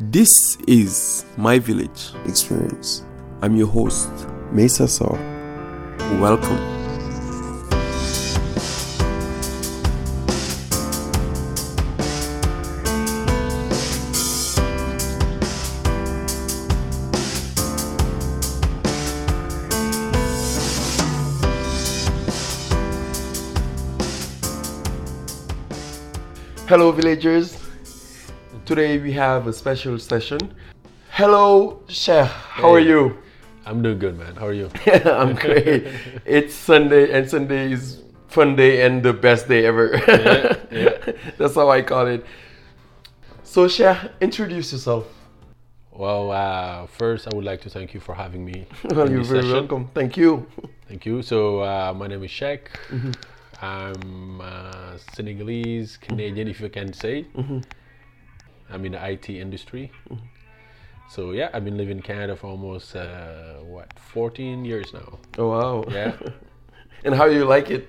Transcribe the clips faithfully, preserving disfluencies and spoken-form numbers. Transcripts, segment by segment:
This is my village experience. I'm your host, Mesa Saw. Welcome. Hello, villagers. Today we have a special session. Hello, Sheikh. How hey, are you? I'm doing good, man. How are you? I'm great. It's Sunday, and Sunday is fun day and the best day ever. Yeah, yeah. That's how I call it. So, Sheikh, introduce yourself. Well, uh, first I would like to thank you for having me. Well, you're very session. welcome. Thank you. Thank you. So, uh, my name is Sheikh. Mm-hmm. I'm uh, Senegalese, Canadian, mm-hmm. if you can say. Mm-hmm. I'm in the I T industry. Mm-hmm. So yeah, I've been living in Canada for almost, uh, what, fourteen years now. Oh, wow. Yeah. And how you like it?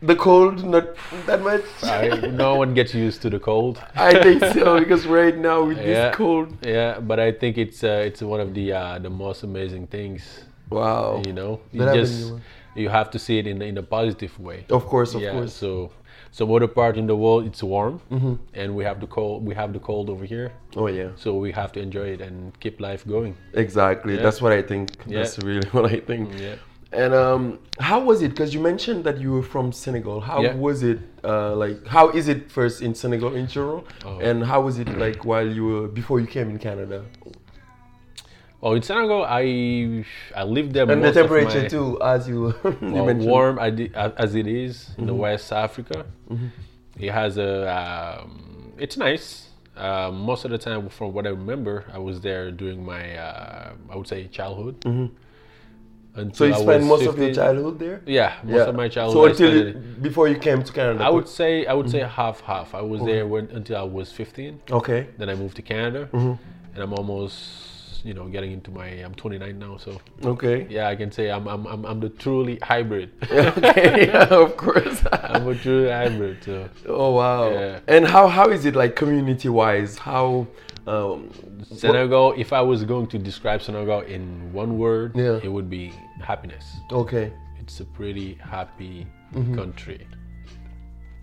The cold, not that much? I, no one gets used to the cold. I think so, because right now with yeah, this cold. Yeah, but I think it's uh, it's one of the uh, the most amazing things. Wow. You know, you that just you have to see it in, in a positive way. Of course, of yeah, course. So. Some other part in the world, it's warm, mm-hmm. and we have the cold. We have the cold over here. Oh yeah. So we have to enjoy it and keep life going. Exactly. Yeah. That's what I think. Yeah. That's really what I think. Yeah. And um, how was it? Because you mentioned that you were from Senegal. How yeah. was it? Uh, like, how is it first in Senegal in general, oh. and how was it like while you were before you came in Canada? Oh, in Senegal, I I lived there. And most the temperature of my, too, as you, you well, mentioned. Warm as it is in mm-hmm. the West Africa, mm-hmm. it has a. Um, it's nice. Uh, most of the time, from what I remember, I was there during my, uh, I would say, childhood. Mm-hmm. So you spent most fifteen of your childhood there? Yeah, most yeah. of my childhood. So until you, before you came to Canada, I would say I would mm-hmm. say half half. I was okay. there when, until I was fifteen. Okay. Then I moved to Canada, mm-hmm. and I'm almost. You know, getting into my, I'm twenty-nine now, so okay, yeah, I can say I'm I'm I'm, I'm the truly hybrid. Okay, yeah, of course, I'm a truly hybrid. So. Oh wow! Yeah. And how how is it like community-wise? How um, Senegal? Wh- if I was going to describe Senegal in one word, yeah. it would be happiness. Okay, it's a pretty happy mm-hmm. country.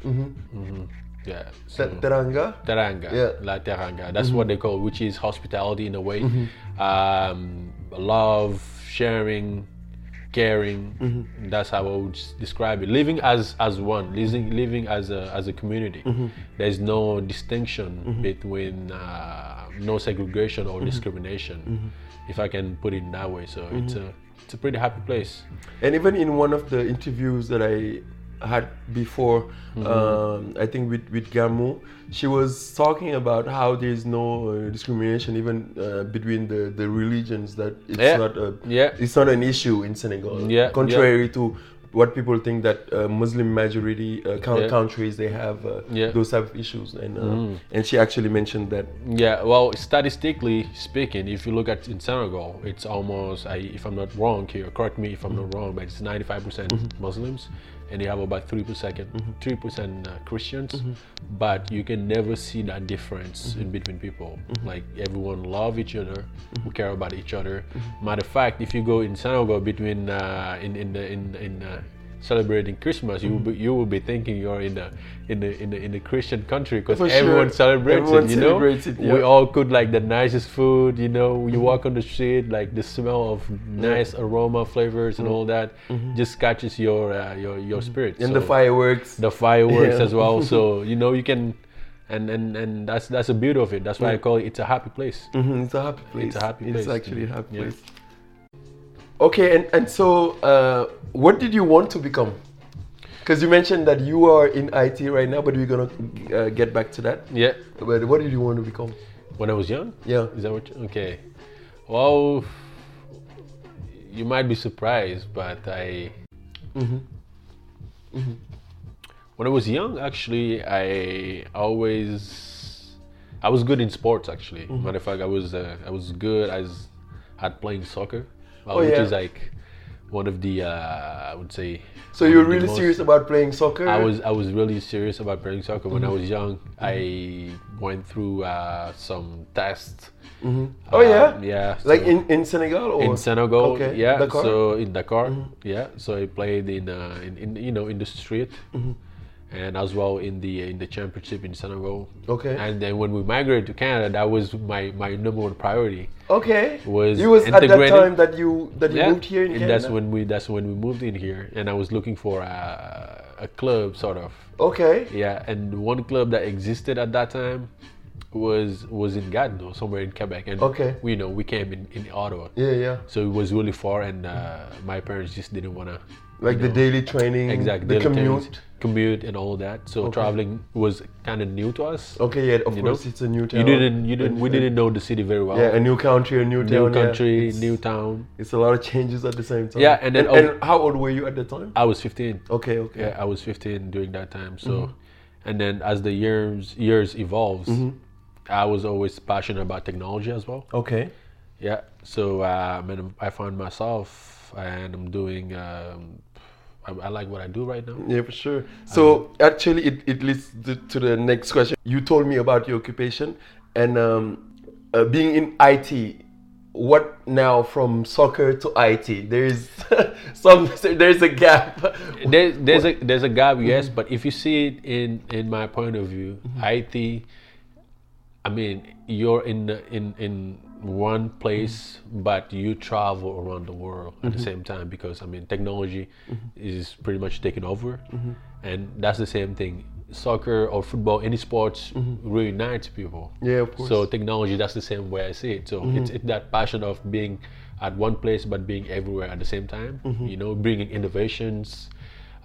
Mm-hmm. Mm-hmm. Yeah, so Teranga? Teranga, yeah. La Teranga. That's mm-hmm. what they call, which is hospitality in a way. Mm-hmm. Um, love, sharing, caring. Mm-hmm. That's how I would describe it. Living as as one, living living as a as a community. Mm-hmm. There's no distinction mm-hmm. between uh, no segregation or mm-hmm. discrimination, mm-hmm. if I can put it in that way. So mm-hmm. it's a it's a pretty happy place. And even in one of the interviews that I had before mm-hmm. um, I think with, with Gamu, she was talking about how there is no uh, discrimination even uh, between the, the religions, that it's yeah. not a, yeah. it's not an issue in Senegal, yeah. contrary yeah. to what people think that uh, Muslim majority uh, count- yeah. countries, they have uh, yeah. those type of issues, and uh, mm. and she actually mentioned that. Yeah, well, statistically speaking, if you look at in Senegal, it's almost, I, if I'm not wrong here, correct me if I'm mm-hmm. not wrong, but it's ninety-five perent mm-hmm. Muslims, and you have about three percent mm-hmm. three percent uh, Christians, mm-hmm. but you can never see that difference mm-hmm. in between people. Mm-hmm. Like, everyone love each other, mm-hmm. we care about each other. Mm-hmm. Matter of fact, if you go in Senegal between uh, in in the, in in uh, celebrating Christmas, mm-hmm. you will be, you will be thinking you're in the in the in the, in the Christian country, because everyone sure. celebrates everyone it. You celebrates know, it, yeah. we all cook like the nicest food. You know, you mm-hmm. walk on the street, like the smell of nice mm-hmm. aroma, flavors, and mm-hmm. all that mm-hmm. just catches your uh, your your mm-hmm. spirit. And so, the fireworks, the fireworks yeah. as well. So you know you can, and and and that's that's the beauty of it. That's why mm-hmm. I call it it's a happy place. Mm-hmm. It's a happy place. It's a happy place. It's actually a happy place. Yeah. Okay, and, and so uh, what did you want to become? Because you mentioned that you are in I T right now, but we're going to uh, get back to that. Yeah. But what did you want to become? When I was young? Yeah. Is that what you, okay. Well, you might be surprised, but I... Mm-hmm. Mm-hmm. When I was young, actually, I always... I was good in sports, actually. Mm-hmm. Matter of fact, I was, uh, I was good as at playing soccer. Uh, oh, which yeah. is like one of the, uh, I would say... So you were really most, serious about playing soccer? I was I was really serious about playing soccer. When mm-hmm. I was young, mm-hmm. I went through uh, some tests. Mm-hmm. Oh, um, yeah? Yeah. So like in, in Senegal? Or? In Senegal, okay. yeah. Dakar? So in Dakar, mm-hmm. yeah. So I played in, uh, in, in, you know, in the street. Mm-hmm. And as well in the in the championship in Senegal. Okay. And then when we migrated to Canada, that was my, my number one priority. Okay. Was you was integrated. At that time that you that you yeah. moved here in and Canada. That's when we that's when we moved in here, and I was looking for a, a club sort of. Okay. Yeah, and one club that existed at that time was was in Gatineau, somewhere in Quebec, and okay. we you know we came in, in Ottawa. Yeah, yeah. So it was really far, and uh, my parents just didn't wanna. Like the know, daily training, exactly, the commute. Trainings. Commute and all that, so okay. traveling was kind of new to us. Okay, yeah, of you course know? It's a new town. You didn't, you didn't, we didn't know the city very well. Yeah, a new country, a new town. New country, yeah. new town. It's a lot of changes at the same time. Yeah, and then and, and how old were you at the time? I was fifteen. Okay, okay. Yeah, I was fifteen during that time. So, mm-hmm. and then as the years years evolves, mm-hmm. I was always passionate about technology as well. Okay. Yeah. So um, and I found myself, and I'm doing. Um, I, I like what I do right now. Yeah, for sure. So um, actually, it, it leads to, to the next question. You told me about your occupation and um, uh, being in I T. What now from soccer to I T? There is some. There is a gap. There, there's what? a there's a gap. Yes, mm-hmm. but if you see it in in my point of view, mm-hmm. I T. I mean, you're in in in. one place, mm-hmm. but you travel around the world at mm-hmm. the same time, because I mean technology mm-hmm. is pretty much taking over, mm-hmm. and that's the same thing. Soccer or football, any sports mm-hmm. reunites people. Yeah, of course. So technology, that's the same way I see it. So mm-hmm. it's, it's that passion of being at one place but being everywhere at the same time. Mm-hmm. You know, bringing innovations,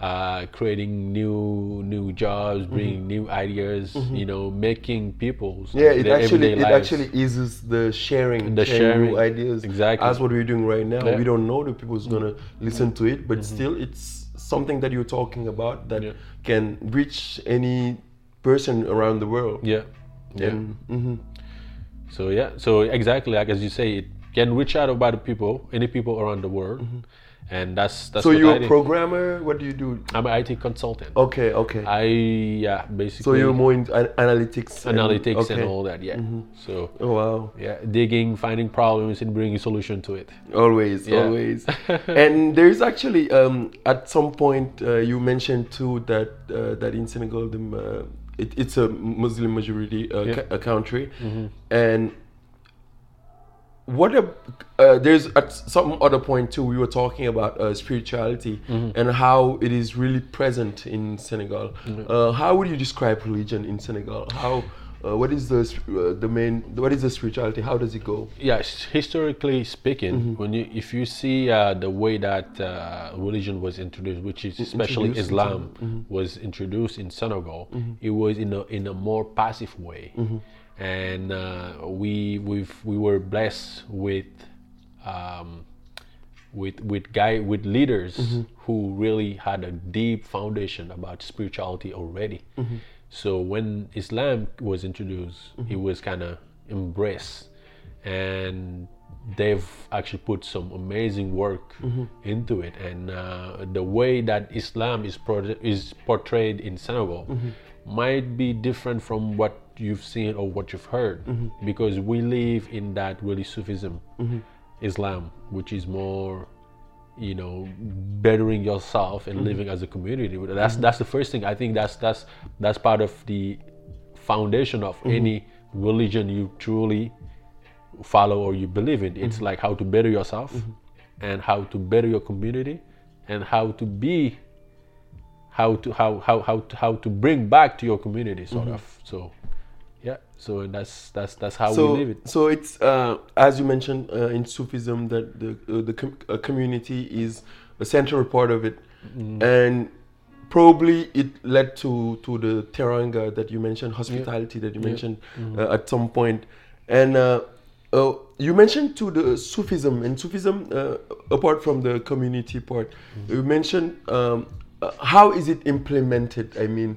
uh, creating new new jobs, bringing mm-hmm. new ideas, mm-hmm. you know, making people's yeah. It actually it lives. actually eases the sharing, the sharing new ideas. Exactly, that's what we're doing right now. Yeah. We don't know the people's mm-hmm. gonna listen to it, but mm-hmm. still, it's something that you're talking about that yeah. can reach any person around the world. Yeah, yeah. And, mm-hmm. So yeah, so exactly like as you say, it can reach out about the people, any people around the world. Mm-hmm. And that's that's. So what you're I a programmer. What do you do? I'm an I T consultant. Okay, okay. I yeah, basically. So you're more into analytics, analytics, and, okay. and all that. Yeah. Mm-hmm. So. Oh wow. Yeah, digging, finding problems, and bringing a solution to it. Always, yeah. always. And there's actually um, at some point uh, you mentioned too that uh, that in Senegal the, uh, it, it's a Muslim majority uh, yeah. ca- a country, mm-hmm. and. What a, uh, there's at some other point too we were talking about uh, spirituality mm-hmm. and how it is really present in Senegal. Mm-hmm. Uh, how would you describe religion in Senegal? How uh, what is the uh, the main what is the spirituality? How does it go? Yeah, historically speaking, mm-hmm. when you if you see uh, the way that uh, religion was introduced, which is especially introduced Islam mm-hmm. was introduced in Senegal, mm-hmm. it was in a in a more passive way. Mm-hmm. And uh, we we've, we were blessed with um, with with guy with leaders mm-hmm. who really had a deep foundation about spirituality already. Mm-hmm. So when Islam was introduced, mm-hmm. it was kind of embraced, and they've actually put some amazing work mm-hmm. into it. And uh, the way that Islam is pro- is portrayed in Senegal mm-hmm. might be different from what you've seen or what you've heard mm-hmm. because we live in that really Sufism mm-hmm. Islam, which is more, you know, bettering yourself and mm-hmm. living as a community. That's mm-hmm. that's the first thing. I think that's that's that's part of the foundation of mm-hmm. any religion you truly follow or you believe in. It's mm-hmm. like how to better yourself mm-hmm. and how to better your community and how to be how to how how how to, how to bring back to your community sort mm-hmm. of. So yeah, so that's that's that's how so, we live it. So it's uh, as you mentioned uh, in Sufism that the uh, the com- uh, community is a central part of it, mm. and probably it led to, to the teranga that you mentioned, hospitality yeah. that you mentioned yeah. mm-hmm. uh, at some point, and uh, uh, you mentioned to the Sufism and Sufism uh, apart from the community part, mm-hmm. you mentioned um, uh, how is it implemented? I mean.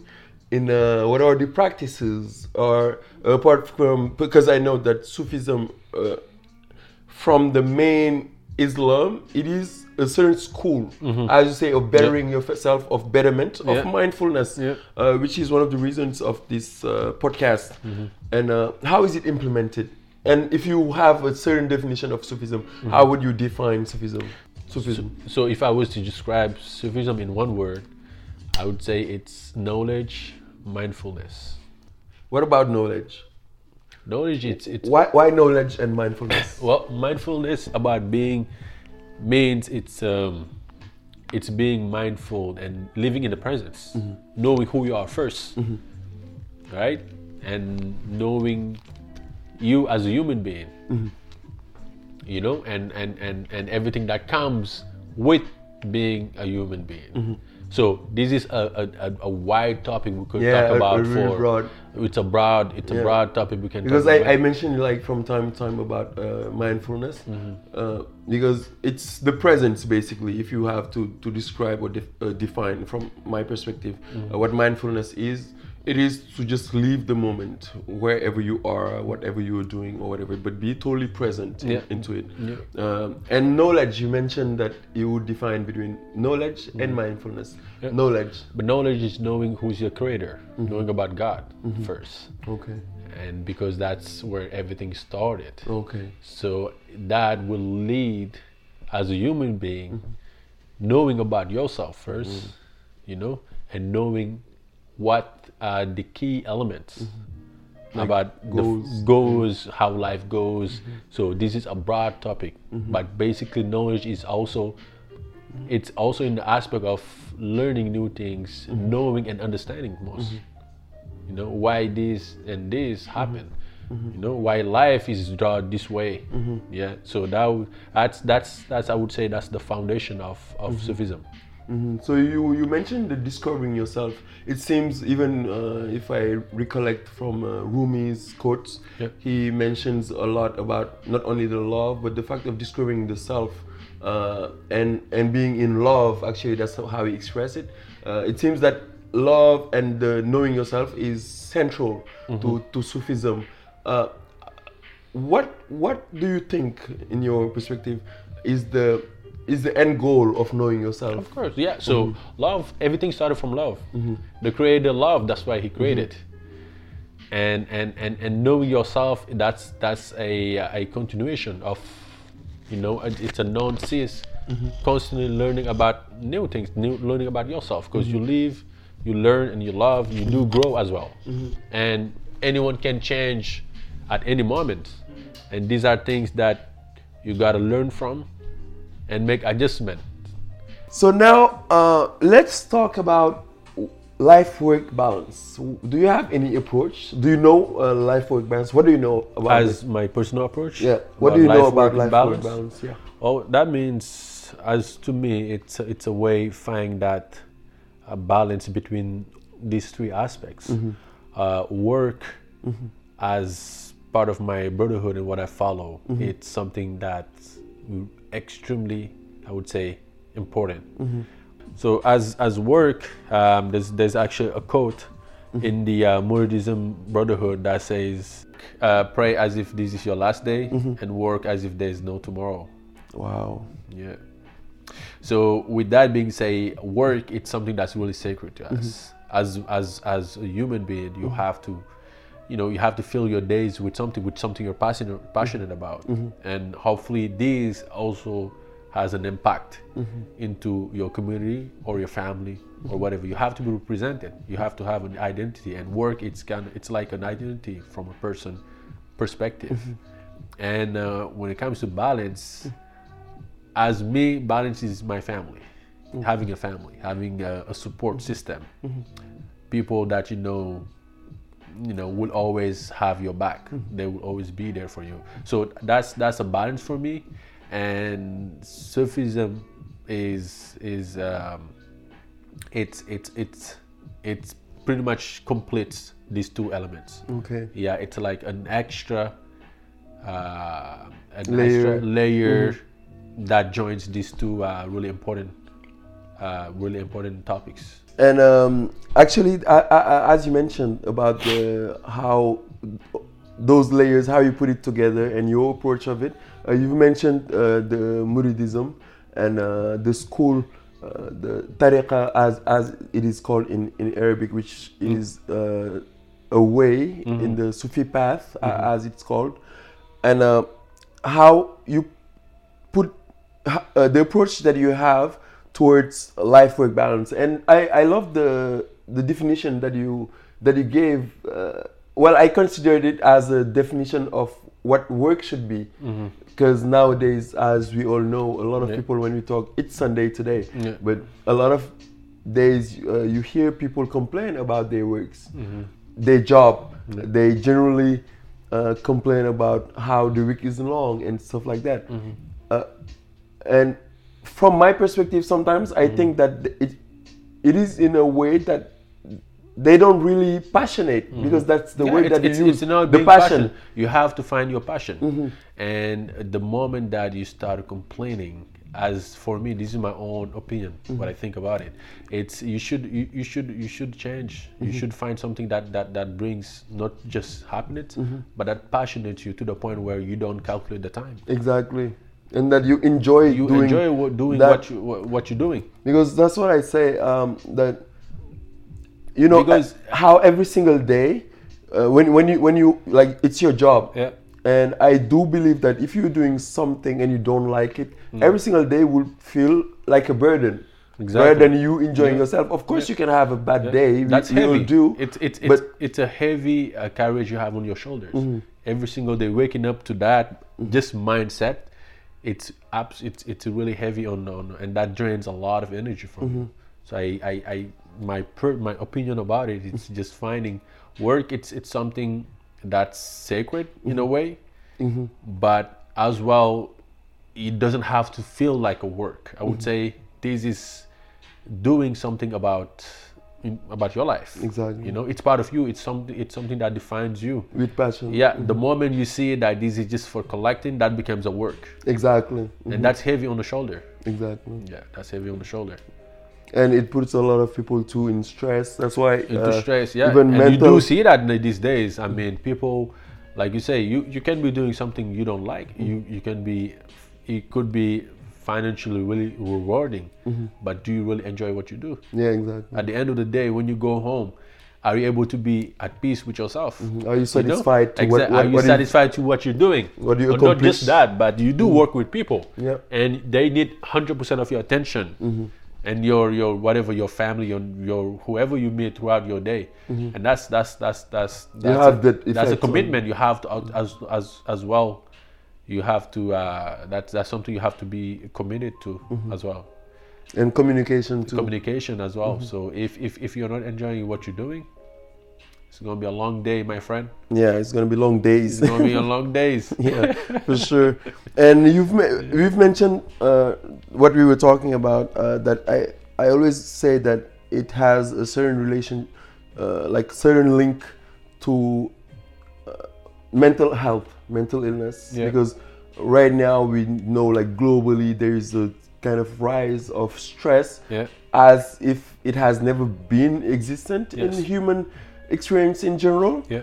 In uh, what are the practices, or apart from, because I know that Sufism, uh, from the main Islam, it is a certain school, mm-hmm. as you say, of bettering yep. yourself, of betterment, of yep. mindfulness, yep. uh, which is one of the reasons of this uh, podcast. Mm-hmm. And uh, how is it implemented? And if you have a certain definition of Sufism, mm-hmm. how would you define Sufism? Sufism. So, so if I was to describe Sufism in one word, I would say it's knowledge, mindfulness. What about knowledge? Knowledge, it's... it's why, why knowledge and mindfulness? Well, mindfulness about being means it's um, it's being mindful and living in the presence, mm-hmm. knowing who you are first, mm-hmm. right? And knowing you as a human being, mm-hmm. you know, and, and, and, and everything that comes with being a human being. Mm-hmm. So this is a, a, a wide topic we could yeah, talk about. A, a really for broad. It's a broad, it's yeah. a broad topic we can because talk I, about. Because I mentioned like from time to time about uh, mindfulness, mm-hmm. uh, because it's the presence basically. If you have to, to describe or def, uh, define from my perspective, mm-hmm. uh, what mindfulness is, it is to just leave the moment wherever you are, whatever you are doing or whatever, but be totally present yeah. in, into it. Yeah. Um, and knowledge, you mentioned that you would define between knowledge mm-hmm. and mindfulness. Yeah. Knowledge. But knowledge is knowing who's your creator, mm-hmm. knowing about God mm-hmm. first. Okay. And because that's where everything started. Okay. So that will lead as a human being, mm-hmm. knowing about yourself first, mm-hmm. you know, and knowing what are the key elements mm-hmm. like about goals, the goals mm-hmm. how life goes. Mm-hmm. So this is a broad topic, mm-hmm. but basically knowledge is also, it's also in the aspect of learning new things, mm-hmm. knowing and understanding most. Mm-hmm. You know, why this and this happen. Mm-hmm. You know, why life is drawn this way. Mm-hmm. Yeah. So that that's that's that's I would say that's the foundation of, of mm-hmm. Sufism. Mm-hmm. So you, you mentioned the discovering yourself. It seems even uh, if I recollect from uh, Rumi's quotes, yeah. he mentions a lot about not only the law, but the fact of discovering the self uh, and, and being in love. Actually, that's how he expressed it. Uh, it seems that love and the knowing yourself is central mm-hmm. to, to Sufism. Uh, what, what do you think, in your perspective, is the is the end goal of knowing yourself? Of course, yeah. So mm-hmm. love, everything started from love. Mm-hmm. The creator loved, that's why he created. Mm-hmm. And, and and and knowing yourself, that's that's a a continuation of, you know, it's a non-cease, mm-hmm. constantly learning about new things, new learning about yourself, because mm-hmm. you live, you learn, and you love, you do grow as well. Mm-hmm. And anyone can change at any moment. And these are things that you gotta learn from and make adjustment. So now uh, let's talk about life-work balance. Do you have any approach? Do you know uh, life-work balance? What do you know about it? As this? My personal approach? Yeah. What do you know about life-work balance? balance? Yeah. Oh, that means, as to me, it's a, it's a way find that a balance between these three aspects. Mm-hmm. Uh, work mm-hmm. as part of my brotherhood and what I follow. Mm-hmm. It's something that extremely, I would say, important. Mm-hmm. So as as work, um, there's there's actually a quote mm-hmm. in the uh, Muridism brotherhood that says, uh, "Pray as if this is your last day, mm-hmm. and work as if there is no tomorrow." Wow. Yeah. So with that being said, work, it's something that's really sacred to us. Mm-hmm. As as as a human being, you mm-hmm. have to. You know, you have to fill your days with something, with something you're passionate, passionate about, mm-hmm. and hopefully this also has an impact mm-hmm. into your community or your family mm-hmm. or whatever. You have to be represented. You have to have an identity, and work. It's kind of, it's like an identity from a person perspective. Mm-hmm. And uh, when it comes to balance, mm-hmm. as me, balance is my family, mm-hmm. having a family, having a, a support system, mm-hmm. people that you know. You know, will always have your back. Mm-hmm. They will always be there for you. So that's that's a balance for me. And Sufism is is um, it's it's it's it's pretty much completes these two elements. Okay. Yeah, it's like an extra uh, an layer, extra layer mm-hmm. that joins these two uh, really important uh, really important topics. And um, actually, I, I, as you mentioned about the, how those layers, how you put it together and your approach of it, uh, you've mentioned uh, the Muridism and uh, the school, uh, the Tariqa, as as it is called in, in Arabic, which mm. is uh, a way mm-hmm. in the Sufi path, mm-hmm. uh, as it's called, and uh, how you put uh, the approach that you have towards life work balance. And I, I love the the definition that you that you gave. Uh, well, I considered it as a definition of what work should be, because mm-hmm. nowadays, as we all know, a lot of yeah. people, when we talk, it's Sunday today, yeah. but a lot of days uh, you hear people complain about their works, mm-hmm. their job. Yeah. They generally uh, complain about how the week is long and stuff like that. Mm-hmm. Uh, and from my perspective, sometimes I mm-hmm. think that it it is in a way that they don't really passionate, mm-hmm. because that's the yeah, way that it's, you it's use not the passion. passion. You have to find your passion. Mm-hmm. And the moment that you start complaining, as for me, this is my own opinion, mm-hmm. what I think about it. It's you should you, you should you should change. Mm-hmm. You should find something that, that, that brings not just happiness, mm-hmm. but that passionates you to the point where you don't calculate the time. Exactly. And that you enjoy you doing enjoy what, doing that, what you what you're doing. Because that's what I say. Um, that you know because how every single day, uh, when when you when you like it's your job. Yeah. And I do believe that if you're doing something and you don't like it, mm. every single day will feel like a burden. Exactly. Rather than you enjoying yeah. yourself. Of course, yeah. you can have a bad yeah. day. That's you, heavy. Do, it's it's it's, it's a heavy uh, carriage you have on your shoulders. Mm-hmm. Every single day, waking up to that just mindset. It's abs- it's it's really heavy on, on and that drains a lot of energy from mm-hmm. you. So I, I, I my per, my opinion about it, it's mm-hmm. just finding work. It's it's something that's sacred mm-hmm. in a way, mm-hmm. but as well, it doesn't have to feel like a work. I would mm-hmm. say this is doing something about about your life. Exactly. You know, it's part of you. It's something. It's something that defines you. With passion. Yeah. Mm-hmm. The moment you see that this is just for collecting, that becomes a work. Exactly. Mm-hmm. And that's heavy on the shoulder. Exactly. Yeah, that's heavy on the shoulder. And it puts a lot of people too in stress. That's why. Into uh, stress. Yeah. Even and mental. You do see that these days. I mean, people, like you say, you, you can be doing something you don't like. Mm-hmm. You you can be. It could be financially really rewarding, mm-hmm. but do you really enjoy what you do? Yeah, exactly. At the end of the day, when you go home, are you able to be at peace with yourself? Mm-hmm. Are you satisfied? You know? to what, Exa- what, Are you what satisfied you, to what you're doing? What do you accomplish? Not just that, but you do mm-hmm. work with people, yeah. and they need one hundred percent of your attention mm-hmm. and your your whatever your family, your your whoever you meet throughout your day, mm-hmm. and that's that's that's that's that's, you that's, have a, that that's a commitment you have to as as as well. You have to, uh, that's, that's something you have to be committed to mm-hmm. as well. And communication too. Communication as well. Mm-hmm. So if, if, if you're not enjoying what you're doing, it's going to be a long day, my friend. Yeah, it's going to be long days. It's going to be a long days. Yeah, for sure. And you've ma- we've mentioned uh, what we were talking about, uh, that I, I always say that it has a certain relation, uh, like certain link to uh, mental health. Mental illness, yeah. because right now we know, like globally, there is a kind of rise of stress, yeah. as if it has never been existent yes. in human experience in general. Yeah.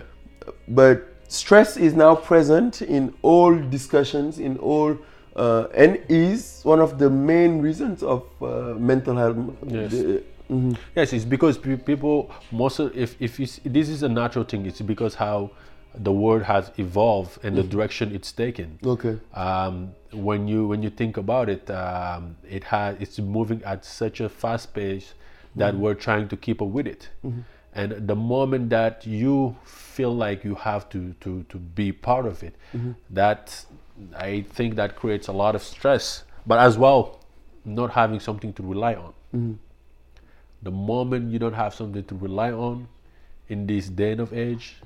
But stress is now present in all discussions, in all, uh, and is one of the main reasons of uh, mental health. Yes. The, mm-hmm. yes, it's because people most of, if if it's, this is a natural thing, it's because how. The world has evolved and the direction it's taken. Okay. Um, when you when you think about it, um, it has it's moving at such a fast pace that mm-hmm. we're trying to keep up with it. Mm-hmm. And the moment that you feel like you have to to, to be part of it, mm-hmm. that I think that creates a lot of stress. But as well, not having something to rely on. Mm-hmm. The moment you don't have something to rely on, in this day and age.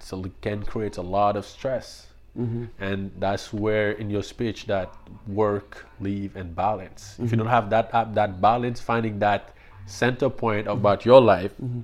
So it can create a lot of stress, mm-hmm. and that's where in your speech that work, leave, and balance. Mm-hmm. If you don't have that uh, that balance, finding that center point mm-hmm. about your life, mm-hmm.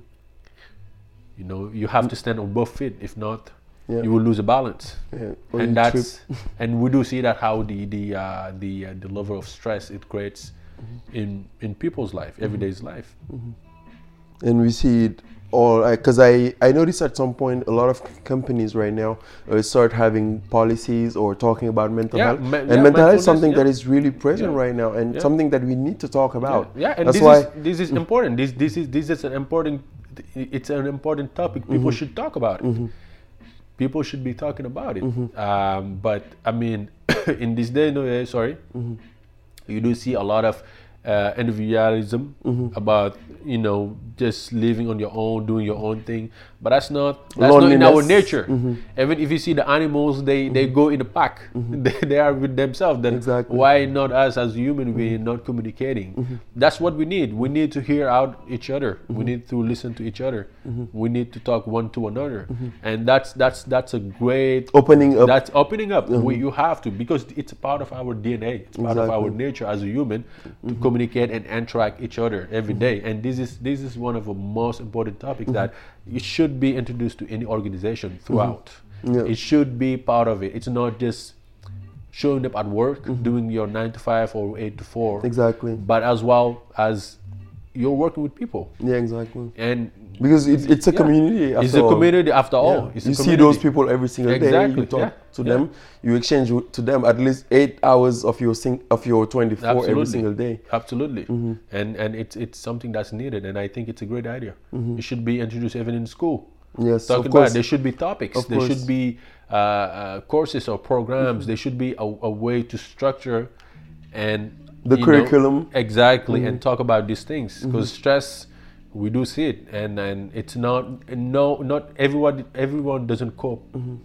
you know, you have to stand on both feet. If not, yeah. you will lose a balance. Yeah. And that's and we do see that how the the uh, the, uh, the level of stress it creates mm-hmm. in in people's life, everyday's mm-hmm. life, mm-hmm. and we see it Or because I, I noticed at some point a lot of companies right now uh, start having policies or talking about mental yeah, health. Me- and yeah, mental health is something yeah. that is really present yeah. right now, and yeah. something that we need to talk about. Yeah, yeah. And that's this why is, this is important. This this is this is an important. It's an important topic. People mm-hmm. should talk about it. Mm-hmm. People should be talking about it. Mm-hmm. Um, but I mean, in this day, no, sorry, mm-hmm. you do see a lot of uh, individualism mm-hmm. about, you know, just living on your own, doing your own thing. But that's not that's Loneliness. not in our nature. Mm-hmm. Even if you see the animals, they, mm-hmm. they go in the pack. Mm-hmm. They, they are with themselves. Then exactly. why not us as human mm-hmm. beings not communicating? Mm-hmm. That's what we need. We need to hear out each other. Mm-hmm. We need to listen to each other. Mm-hmm. We need to talk one to another. Mm-hmm. And that's that's that's a great opening up. That's opening up. Mm-hmm. We, you have to, because it's a part of our D N A. It's part exactly. of our nature as a human mm-hmm. to communicate and interact each other every mm-hmm. day. And this is this is one of the most important topics mm-hmm. that it should be introduced to any organization throughout. Mm-hmm. Yeah. It should be part of it. It's not just showing up at work, mm-hmm. doing your nine to five or eight to four. Exactly. But as well as you're working with people. Yeah, exactly. And because it's, it's a yeah. community after all. It's a community after all. Yeah. It's you a see those people every single exactly. day. You talk yeah. to yeah. them. You exchange to them at least eight hours of your sing- of your twenty-four Absolutely. every single day. Absolutely. Mm-hmm. And and it's it's something that's needed. And I think it's a great idea. Mm-hmm. It should be introduced even in school. Yes, Talking of course. About it. There should be topics. Of there course. should be uh, uh, courses or programs. Mm-hmm. There should be a, a way to structure and the curriculum know, exactly mm-hmm. and talk about these things, because mm-hmm. stress, we do see it, and and it's not no not everyone everyone doesn't cope mm-hmm.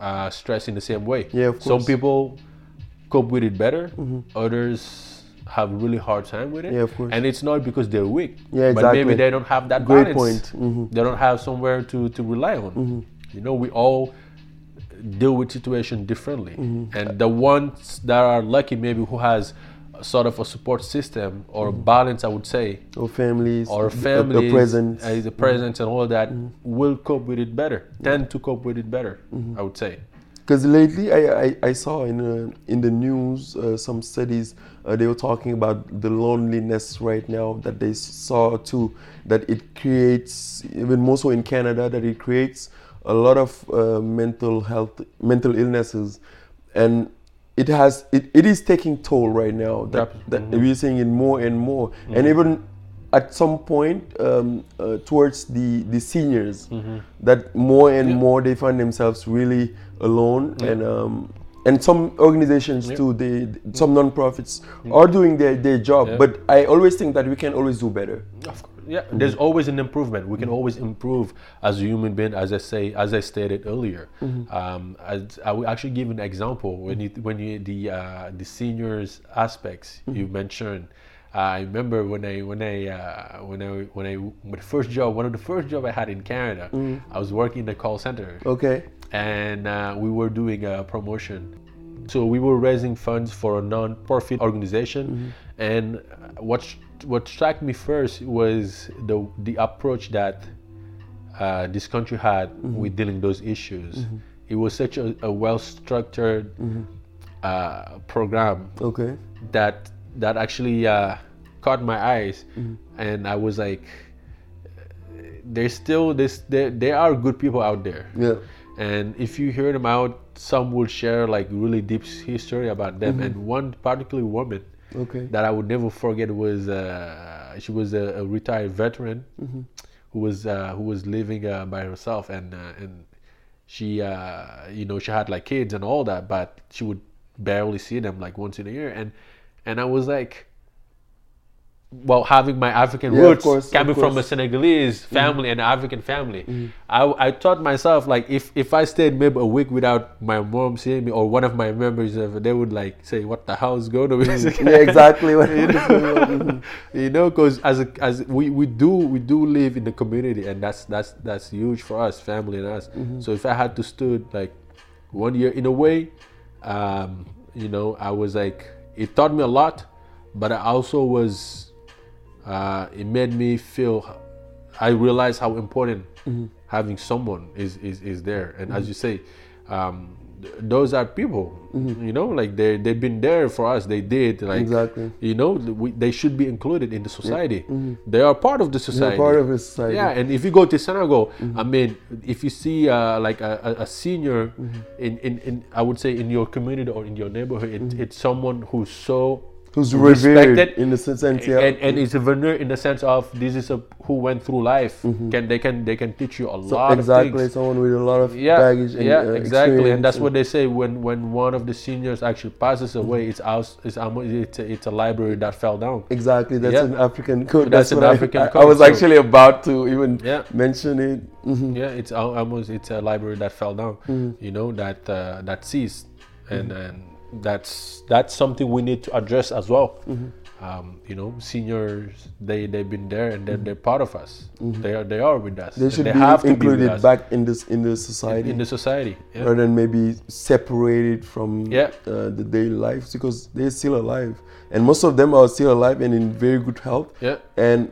uh, stress in the same way. Yeah, of course. Some people cope with it better. Mm-hmm. Others have a really hard time with it. Yeah, of course. And it's not because they're weak. Yeah, exactly. But maybe they don't have that Great balance. Point. Mm-hmm. They don't have somewhere to to rely on. Mm-hmm. You know, we all deal with situation differently, mm-hmm. and the ones that are lucky maybe who has sort of a support system or mm-hmm. balance, I would say, or families, or families, the, the presence, uh, the presence, mm-hmm. and all that mm-hmm. will cope with it better. Tend to cope with it better, mm-hmm. I would say. Because lately, I, I, I saw in uh, in the news uh, some studies uh, they were talking about the loneliness right now that they saw too, that it creates, even more so in Canada, that it creates a lot of uh, mental health, mental illnesses, and. It has it, it is taking toll right now. That, that mm-hmm. we're seeing it more and more, mm-hmm. and even at some point um, uh, towards the the seniors, mm-hmm. that more and yeah. more they find themselves really alone, yeah. and um, and some organizations yeah. too. They some nonprofits yeah. are doing their their job, yeah. but I always think that we can always do better. Of course. Yeah, there's always an improvement. We can always improve as a human being, as I say, as I stated earlier. Mm-hmm. Um, as I will actually give an example when you when you the uh, the seniors aspects mm-hmm. you mentioned. Uh, I remember when I when I uh, when I when I my first job, one of the first job I had in Canada, mm-hmm. I was working in the call center. Okay, and uh, we were doing a promotion. So we were raising funds for a non-profit organization, mm-hmm. and what what struck me first was the the approach that uh, this country had mm-hmm. with dealing those issues. Mm-hmm. It was such a, a well-structured mm-hmm. uh, program okay. that that actually uh, caught my eyes, mm-hmm. and I was like, "There's still this. There, there are good people out there." Yeah. And if you hear them out, some will share like really deep history about them. Mm-hmm. And one particular woman okay. that I would never forget was uh, she was a, a retired veteran mm-hmm. who was uh, who was living uh, by herself, and uh, and she uh, you know she had like kids and all that, but she would barely see them like once in a year. And and I was like, well, having my African yeah, roots of course, coming of from a Senegalese family mm-hmm. and an African family, mm-hmm. I, I taught myself like if, if I stayed maybe a week without my mom seeing me or one of my members, they would like say, "What the hell is going on?" Mm-hmm. Yeah, exactly. You know, you know, because as a, as we, we do we do live in the community, and that's that's that's huge for us, family and us. Mm-hmm. So if I had to stood like one year in a way, um, you know, I was like it taught me a lot, but I also was. Uh, it made me feel. I realized how important mm-hmm. having someone is, is, is there, and mm-hmm. as you say, um, those are people, mm-hmm. you know, like they, they've been there for us. They did, like, exactly. you know, we, they should be included in the society. Yeah. Mm-hmm. They are part of the society. They're part of the society. Yeah, and if you go to Senegal, mm-hmm. I mean, if you see uh, like a, a senior mm-hmm. in, in, in, I would say in your community or in your neighborhood, it, mm-hmm. it's someone who's so... Who's respected in the sense, yeah, and, and is a veneer in the sense of this is a who went through life. Mm-hmm. Can they can they can teach you a so lot exactly of things. Exactly, someone with a lot of yeah, baggage. And, yeah, uh, exactly, and that's and what they say when, when one of the seniors actually passes away. Mm-hmm. It's house, it's it's a, it's a library that fell down. Exactly, that's yeah. an African code. So that's, that's an African I, code. I was actually about to even yeah. mention it. Mm-hmm. Yeah, it's almost it's a library that fell down. Mm-hmm. You know that uh, that ceased, and mm-hmm. and. That's that's something we need to address as well. Mm-hmm. Um, you know, seniors they they've been there and they're, they're part of us. Mm-hmm. They are they are with us. They should they be have included to be back in this in the society. In, in the society, yeah. rather than maybe separated from yeah. uh, the daily lives, because they're still alive, and most of them are still alive and in very good health. Yeah. And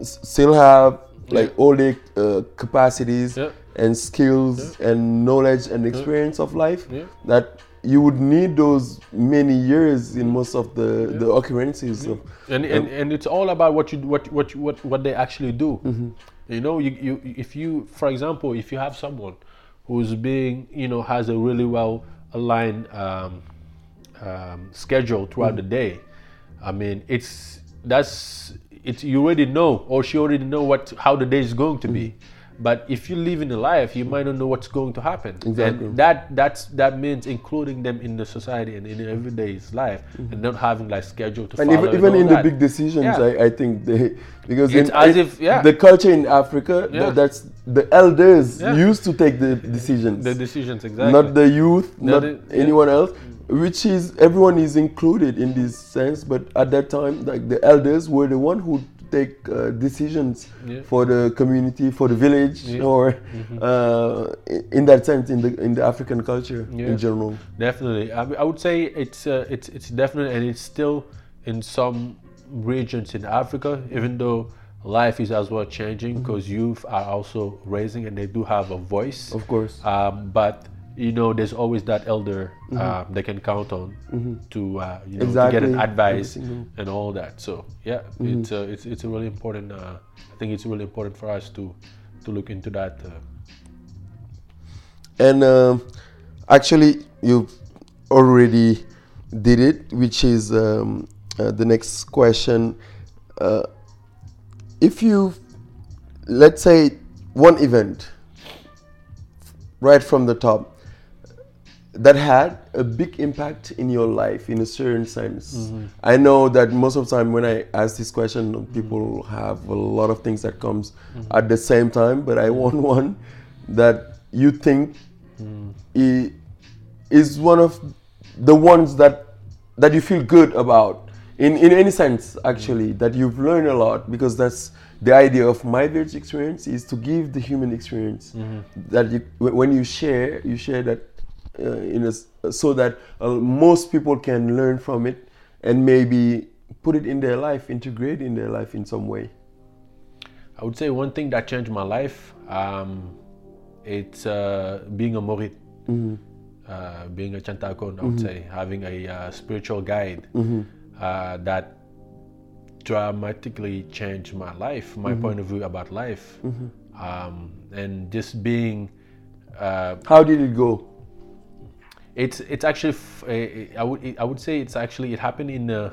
s- still have like yeah. all their uh, capacities yeah. and skills yeah. and knowledge and experience yeah. of life yeah. that. You would need those many years in most of the, yeah. the occurrences. Yeah. Of, and, and and it's all about what you what what what what they actually do. Mm-hmm. You know, you, you if you, for example, if you have someone who's being, you know, has a really well aligned um, um, schedule throughout mm-hmm. the day. I mean, it's that's it's you already know, or she already know what how the day is going to mm-hmm. be. But if you live in a life, you might not know what's going to happen. Exactly. And that that's that means including them in the society and in everyday's life, mm-hmm. and not having like schedule to and follow. Even, and even in that. The big decisions, yeah. I, I think they because it's in, as it, if yeah. the culture in Africa yeah. th- that's the elders yeah. used to take the decisions. The decisions, exactly. Not the youth, not, not the, anyone yeah. else. Which is everyone is included in this sense, but at that time, like the elders were the one who. Take uh, decisions yeah. for the community, for the village, yeah. or mm-hmm. uh, in that sense, in the in the African culture yeah. in general. Definitely, I, I would say it's uh, it's it's definitely, and it's still in some regions in Africa, even though life is as well changing because mm-hmm. youth are also raising and they do have a voice. Of course, um, but. You know, there's always that elder mm-hmm. um, they can count on mm-hmm. to uh, you know exactly. to get an advice mm-hmm. and all that. So yeah, mm-hmm. it's uh, it's it's a really important. Uh, I think it's really important for us to to look into that. Uh. And uh, actually, you already did it, which is um, uh, the next question. Uh, if you let's say one event right from the top. That had a big impact in your life in a certain sense. Mm-hmm. I know that most of the time when I ask this question, people have a lot of things that comes mm-hmm. at the same time, but I want one that you think mm. it is one of the ones that that you feel good about in, in any sense, actually, mm-hmm. that you've learned a lot, because that's the idea of my village experience is to give the human experience mm-hmm. that you, when you share, you share that Uh, in a, so that uh, most people can learn from it and maybe put it in their life, integrate in their life in some way. I would say one thing that changed my life, um, it's uh, being a murid, mm-hmm. uh, being a chantakon, I would mm-hmm. say, having a uh, spiritual guide mm-hmm. uh, that dramatically changed my life, my mm-hmm. point of view about life, mm-hmm. um, and just being... Uh, How did it go? It's it's actually uh, I would I would say it's actually it happened in a,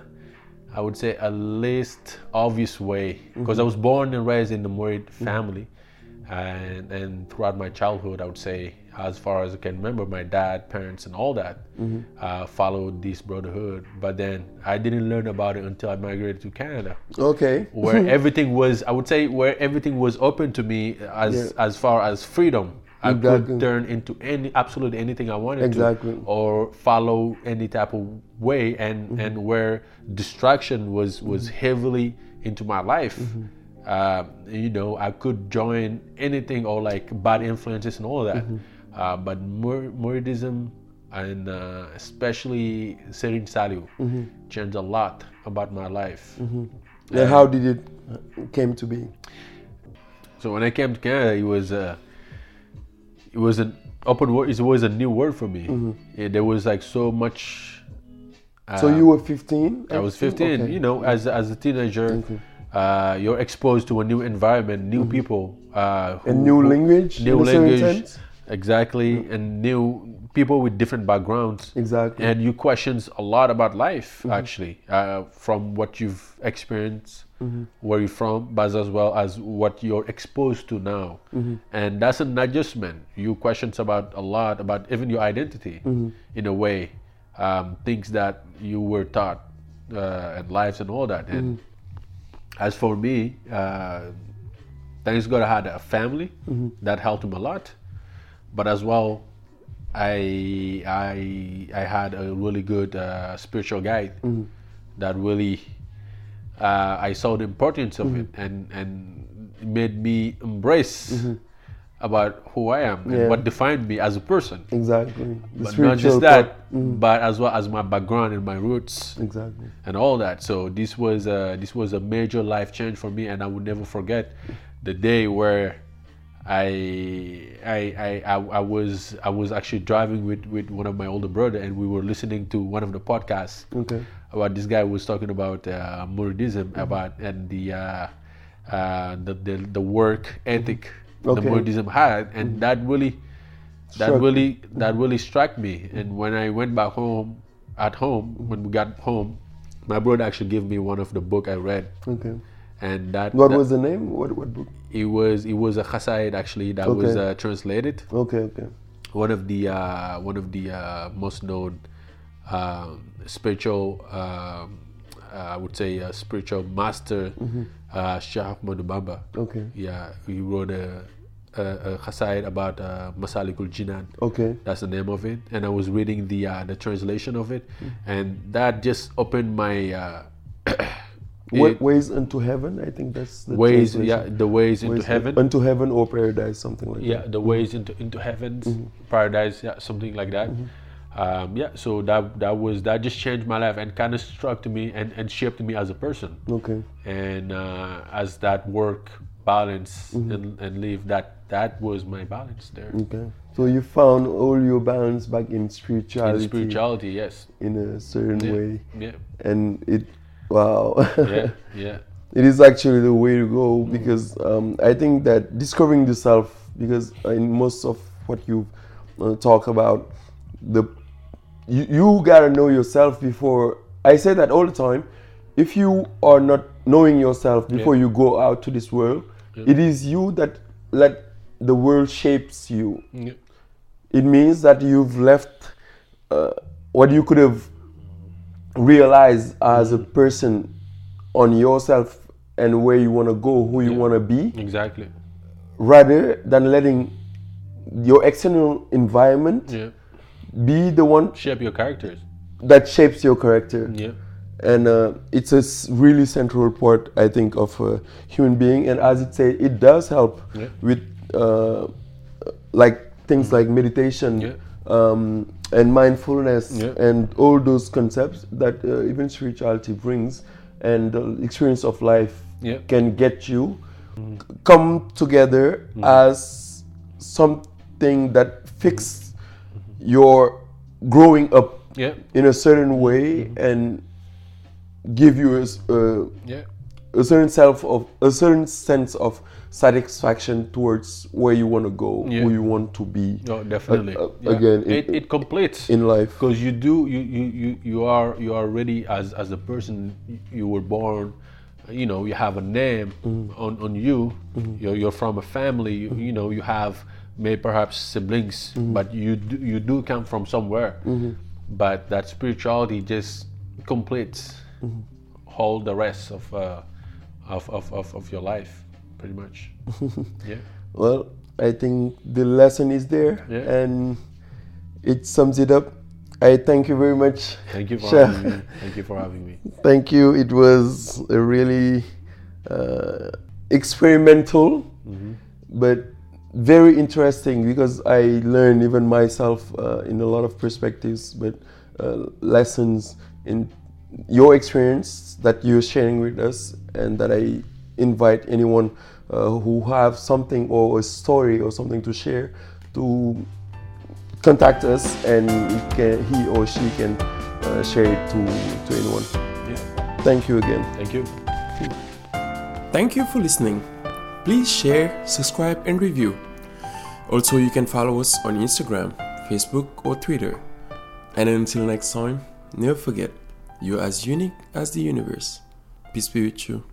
I would say a least obvious way, because mm-hmm. I was born and raised in the Murid family, mm-hmm. and and throughout my childhood I would say as far as I can remember my dad, parents and all that mm-hmm. uh, followed this brotherhood, but then I didn't learn about it until I migrated to Canada. Okay. Where everything was I would say where everything was open to me as yeah. as far as freedom. I exactly. could turn into any absolutely anything I wanted exactly. to, or follow any type of way, and, mm-hmm. and where distraction was, was mm-hmm. heavily into my life. Mm-hmm. Uh, you know, I could join anything or like bad influences and all of that. Mm-hmm. Uh, but Mur- Muridism and uh, especially Serin Saliou mm-hmm. changed a lot about my life. Mm-hmm. And uh, how did it came to be? So when I came to Canada, it was. Uh, It was an open world is always a new word for me. Mm-hmm. Yeah, there was like so much. Um, so you were fifteen? I was fifteen. Okay. You know, as as a teenager, okay. uh, you're exposed to a new environment, new mm-hmm. people, uh, who, a new language, new language, exactly, mm-hmm. and new people with different backgrounds. Exactly. And you question a lot about life, mm-hmm. actually, uh, from what you've experienced. Mm-hmm. Where you're from, but as well as what you're exposed to now, mm-hmm. and that's an adjustment. You questions about a lot about even your identity, mm-hmm. in a way, um, things that you were taught, uh, and lives and all that. And mm-hmm. as for me, uh, thanks God I had a family mm-hmm. that helped him a lot, but as well, I I I had a really good uh, spiritual guide mm-hmm. that really. Uh, I saw the importance of mm-hmm. it, and, and made me embrace mm-hmm. about who I am, yeah. and what defined me as a person. Exactly. The but not just that, mm-hmm. but as well as my background and my roots. Exactly. And all that. So this was a, this was a major life change for me, and I would never forget the day where I I I, I, I was I was actually driving with, with one of my older brother, and we were listening to one of the podcasts. Okay. About this guy was talking about uh, Muridism, mm-hmm. about and the, uh, uh, the the the work ethic okay. the Muridism had, and mm-hmm. that really that struck. really that really struck me. And when I went back home, at home mm-hmm. when we got home, my brother actually gave me one of the book I read. Okay. And that what that, was the name? What what book? It was it was a Qasaid actually that okay. was uh, translated. Okay. Okay. One of the uh, one of the uh, most known. Uh, spiritual, uh, I would say, a spiritual master, mm-hmm. uh, Shaykh Ahmadou Bamba. Okay. Yeah, he wrote a, a, a Qasaid about uh, Masalikul Jinan. Okay. That's the name of it. And I was reading the uh, the translation of it, mm-hmm. and that just opened my. Uh, it, ways into heaven, I think that's the ways. Yeah, the ways, ways into heaven. Into heaven or paradise, something like yeah, that. Yeah, the ways mm-hmm. into into heavens, mm-hmm. paradise, yeah, something like that. Mm-hmm. Um, yeah, so that that was that just changed my life and kind of struck me and, and shaped me as a person. Okay. And uh, as that work balance mm-hmm. and and live that that was my balance there. Okay. So you found all your balance back in spirituality. In spirituality, yes. In a certain yeah. way. Yeah. And it, wow. yeah. Yeah. It is actually the way to go because um, I think that discovering yourself, because in most of what you uh, talk about. The you, you gotta know yourself before. I say that all the time. If you are not knowing yourself before yeah. you go out to this world, yeah. it is you that let the world shapes you. Yeah. It means that you've left uh, what you could have realized as a person on yourself and where you want to go, who you yeah. want to be. Exactly. Rather than letting your external environment. Yeah. Be the one shape your characters that shapes your character. Yeah, and uh, it's a really central part, I think, of a human being. And as it say, it does help yeah. with uh, like things mm-hmm. like meditation yeah. um, and mindfulness yeah. and all those concepts that uh, even spirituality brings and the experience of life yeah. can get you mm-hmm. come together mm-hmm. as something that fixes. Your growing up yeah. in a certain way mm-hmm. and give you a, uh, yeah. a certain self of a certain sense of satisfaction towards where you want to go, yeah. who you want to be. No, definitely. Uh, uh, yeah. Again, it, it, it completes in life because you do you, you, you, you are you are ready as as a person you were born. You know you have a name mm-hmm. on on you. Mm-hmm. You're, you're from a family. You, you know you have. May perhaps siblings, mm-hmm. but you do, you do come from somewhere. Mm-hmm. But that spirituality just completes mm-hmm. all the rest of, uh, of, of of of your life, pretty much. yeah. Well, I think the lesson is there, yeah. and it sums it up. I thank you very much. Thank you for Sheikh. having me. Thank you for having me. Thank you. It was a really uh, experimental, mm-hmm. but. Very interesting because I learned even myself uh, in a lot of perspectives, but uh, lessons in your experience that you're sharing with us, and that I invite anyone uh, who have something or a story or something to share to contact us, and he, can, he or she can uh, share it to, to anyone. Yeah. Thank you again. Thank you. Thank you for listening. Please share, subscribe, and review. Also, you can follow us on Instagram, Facebook, or Twitter. And until next time, never forget, you're as unique as the universe. Peace be with you.